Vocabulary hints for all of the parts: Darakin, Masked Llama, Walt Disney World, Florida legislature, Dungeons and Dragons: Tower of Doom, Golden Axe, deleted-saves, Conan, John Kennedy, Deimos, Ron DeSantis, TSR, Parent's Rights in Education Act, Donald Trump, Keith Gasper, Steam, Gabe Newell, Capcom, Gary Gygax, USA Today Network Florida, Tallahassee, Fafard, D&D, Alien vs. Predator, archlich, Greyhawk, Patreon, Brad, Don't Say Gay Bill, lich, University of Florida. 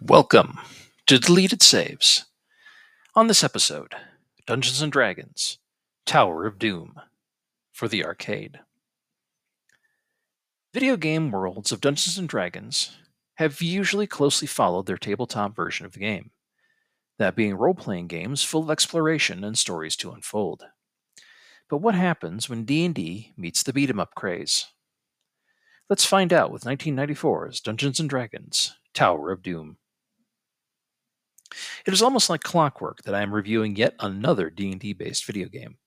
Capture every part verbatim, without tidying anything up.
Welcome to Deleted Saves. On this episode, Dungeons and Dragons, Tower of Doom, for the arcade. Video game worlds of Dungeons and Dragons have usually closely followed their tabletop version of the game, that being role-playing games full of exploration and stories to unfold. But what happens when D and D meets the beat-em-up craze? Let's find out with nineteen ninety-four's Dungeons and Dragons, Tower of Doom. It is almost like clockwork that I am reviewing yet another D and D-based video game.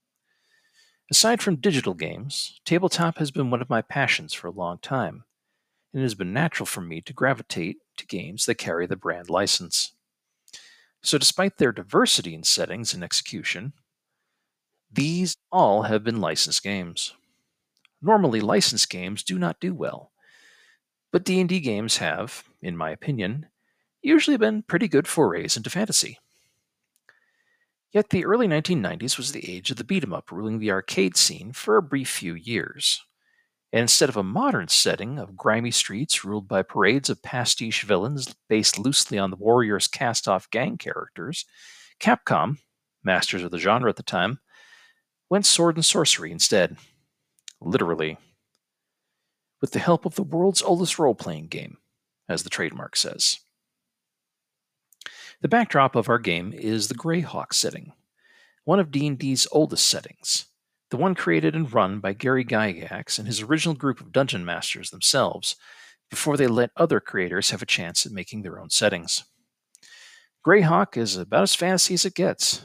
Aside from digital games, tabletop has been one of my passions for a long time, and it has been natural for me to gravitate to games that carry the brand license. So despite their diversity in settings and execution, these all have been licensed games. Normally, licensed games do not do well, but D and D games have, in my opinion, usually been pretty good forays into fantasy. Yet the early nineteen nineties was the age of the beat-em-up ruling the arcade scene for a brief few years, and instead of a modern setting of grimy streets ruled by parades of pastiche villains based loosely on the Warriors' cast-off gang characters, Capcom, masters of the genre at the time, went sword and sorcery instead. Literally. With the help of the world's oldest role-playing game, as the trademark says. The backdrop of our game is the Greyhawk setting, one of D and D's oldest settings, the one created and run by Gary Gygax and his original group of dungeon masters themselves, before they let other creators have a chance at making their own settings. Greyhawk is about as fantasy as it gets.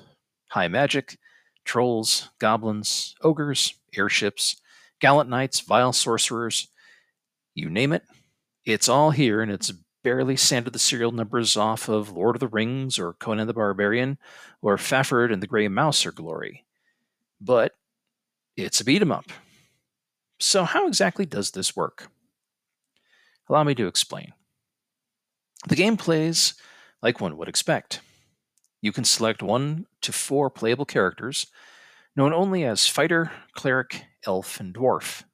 High magic, trolls, goblins, ogres, airships, gallant knights, vile sorcerers, you name it, it's all here, and it's barely sanded the serial numbers off of Lord of the Rings or Conan the Barbarian or Fafard and the Grey Mouse or glory. But it's a beat-em-up. So how exactly does this work? Allow me to explain. The game plays like one would expect. You can select one to four playable characters, known only as Fighter, Cleric, Elf, and Dwarf.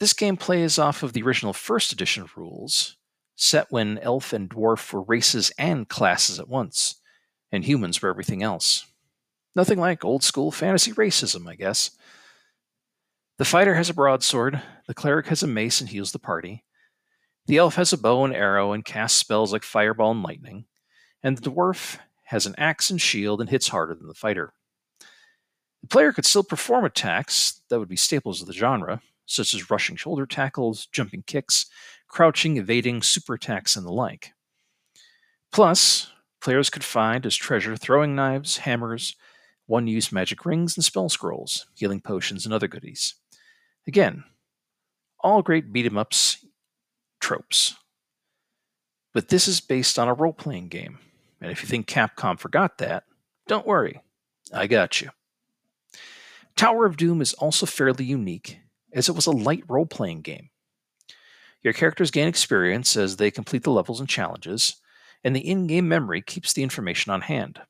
This game plays off of the original first edition rules, set when elf and dwarf were races and classes at once, and humans were everything else. Nothing like old-school fantasy racism, I guess. The fighter has a broadsword, the cleric has a mace and heals the party, the elf has a bow and arrow and casts spells like fireball and lightning, and the dwarf has an axe and shield and hits harder than the fighter. The player could still perform attacks that would be staples of the genre, such as rushing shoulder tackles, jumping kicks, crouching, evading, super attacks, and the like. Plus, players could find as treasure throwing knives, hammers, one-use magic rings, and spell scrolls, healing potions, and other goodies. Again, all great beat-em-ups tropes. But this is based on a role-playing game, and if you think Capcom forgot that, don't worry, I got you. Tower of Doom is also fairly unique, as it was a light role-playing game. Your characters gain experience as they complete the levels and challenges, and the in-game memory keeps the information on hand.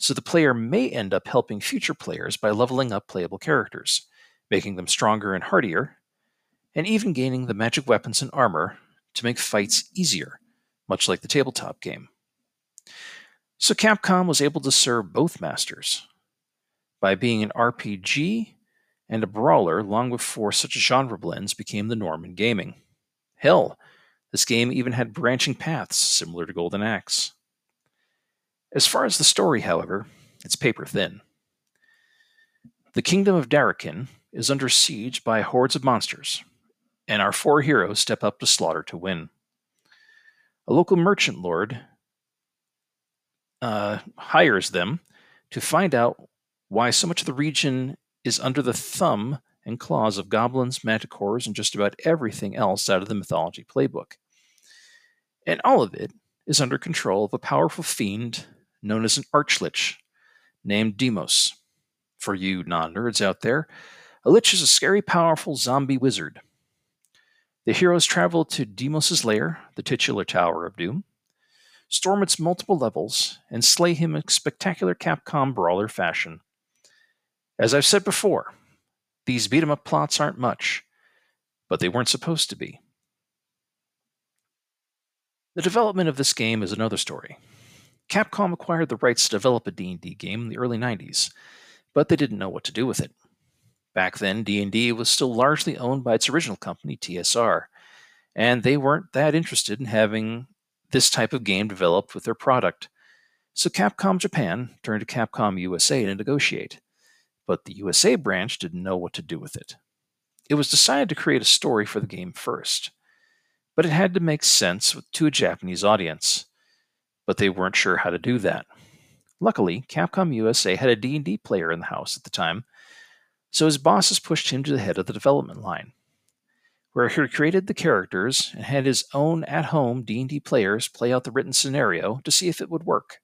So the player may end up helping future players by leveling up playable characters, making them stronger and hardier, and even gaining the magic weapons and armor to make fights easier, much like the tabletop game. So Capcom was able to serve both masters by being an R P G and a brawler long before such genre blends became the norm in gaming. Hell, this game even had branching paths similar to Golden Axe. As far as the story, however, it's paper thin. The kingdom of Darakin is under siege by hordes of monsters, and our four heroes step up to slaughter to win. A local merchant lord uh, hires them to find out why so much of the region is under the thumb and claws of goblins, manticores, and just about everything else out of the mythology playbook. And all of it is under control of a powerful fiend known as an archlich, named Deimos. For you non-nerds out there, a lich is a scary, powerful zombie wizard. The heroes travel to Deimos' lair, the titular Tower of Doom, storm its multiple levels, and slay him in spectacular Capcom brawler fashion. As I've said before, these beat-em-up plots aren't much, but they weren't supposed to be. The development of this game is another story. Capcom acquired the rights to develop a D and D game in the early nineties, but they didn't know what to do with it. Back then, D and D was still largely owned by its original company, T S R, and they weren't that interested in having this type of game developed with their product. So Capcom Japan turned to Capcom U S A to negotiate, but the U S A branch didn't know what to do with it. It was decided to create a story for the game first, but it had to make sense to a Japanese audience, but they weren't sure how to do that. Luckily, Capcom U S A had a D and D player in the house at the time, so his bosses pushed him to the head of the development line, where he created the characters and had his own at-home D and D players play out the written scenario to see if it would work.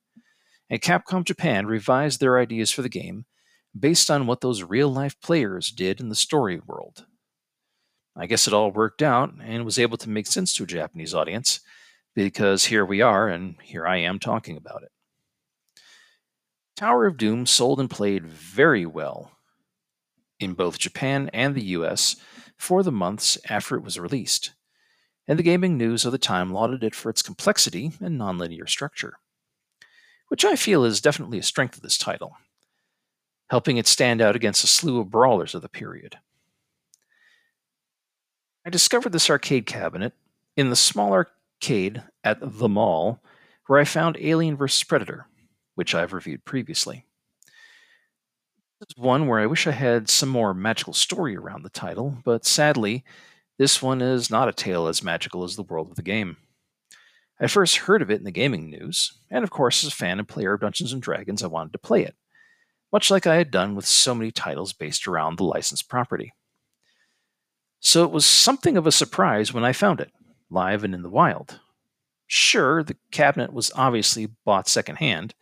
And Capcom Japan revised their ideas for the game based on what those real-life players did in the story world. I guess it all worked out and was able to make sense to a Japanese audience, because here we are and here I am talking about it. Tower of Doom sold and played very well in both Japan and the U S for the months after it was released, and the gaming news of the time lauded it for its complexity and nonlinear structure, which I feel is definitely a strength of this title, helping it stand out against a slew of brawlers of the period. I discovered this arcade cabinet in the small arcade at the mall where I found Alien versus. Predator, which I've reviewed previously. This is one where I wish I had some more magical story around the title, but sadly, this one is not a tale as magical as the world of the game. I first heard of it in the gaming news, and of course, as a fan and player of Dungeons and Dragons, I wanted to play it, much like I had done with so many titles based around the licensed property. So it was something of a surprise when I found it, live and in the wild. Sure, the cabinet was obviously bought secondhand,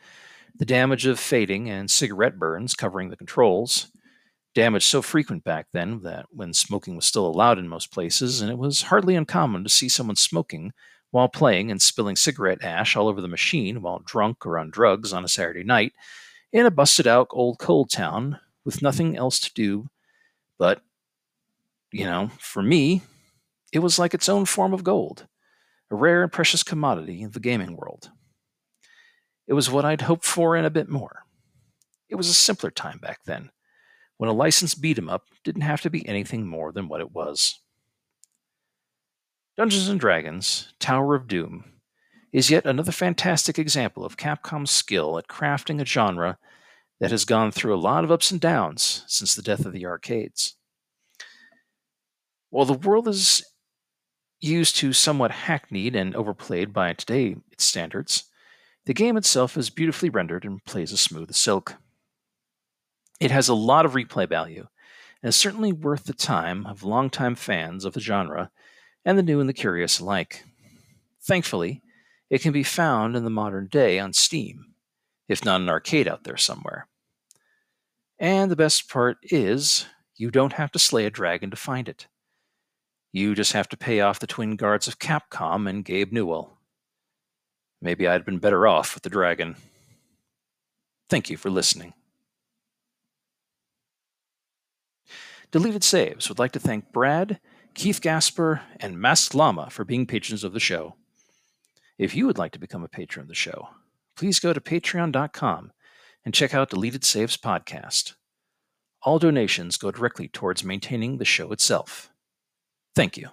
the damage of fading and cigarette burns covering the controls, damage so frequent back then that when smoking was still allowed in most places, and it was hardly uncommon to see someone smoking while playing and spilling cigarette ash all over the machine while drunk or on drugs on a Saturday night in a busted-out old coal town with nothing else to do. But, you know, for me, it was like its own form of gold, a rare and precious commodity in the gaming world. It was what I'd hoped for and a bit more. It was a simpler time back then, when a licensed beat-em-up didn't have to be anything more than what it was. Dungeons and Dragons: Tower of Doom is yet another fantastic example of Capcom's skill at crafting a genre that has gone through a lot of ups and downs since the death of the arcades. While the world is used to somewhat hackneyed and overplayed by today's standards, the game itself is beautifully rendered and plays as smooth as silk. It has a lot of replay value, and is certainly worth the time of longtime fans of the genre and the new and the curious alike. Thankfully, it can be found in the modern day on Steam, if not an arcade out there somewhere. And the best part is, you don't have to slay a dragon to find it. You just have to pay off the twin guards of Capcom and Gabe Newell. Maybe I'd been better off with the dragon. Thank you for listening. Deleted Saves would like to thank Brad, Keith Gasper, and Masked Llama for being patrons of the show. If you would like to become a patron of the show, please go to patreon dot com and check out Deleted Saves Podcast. All donations go directly towards maintaining the show itself. Thank you.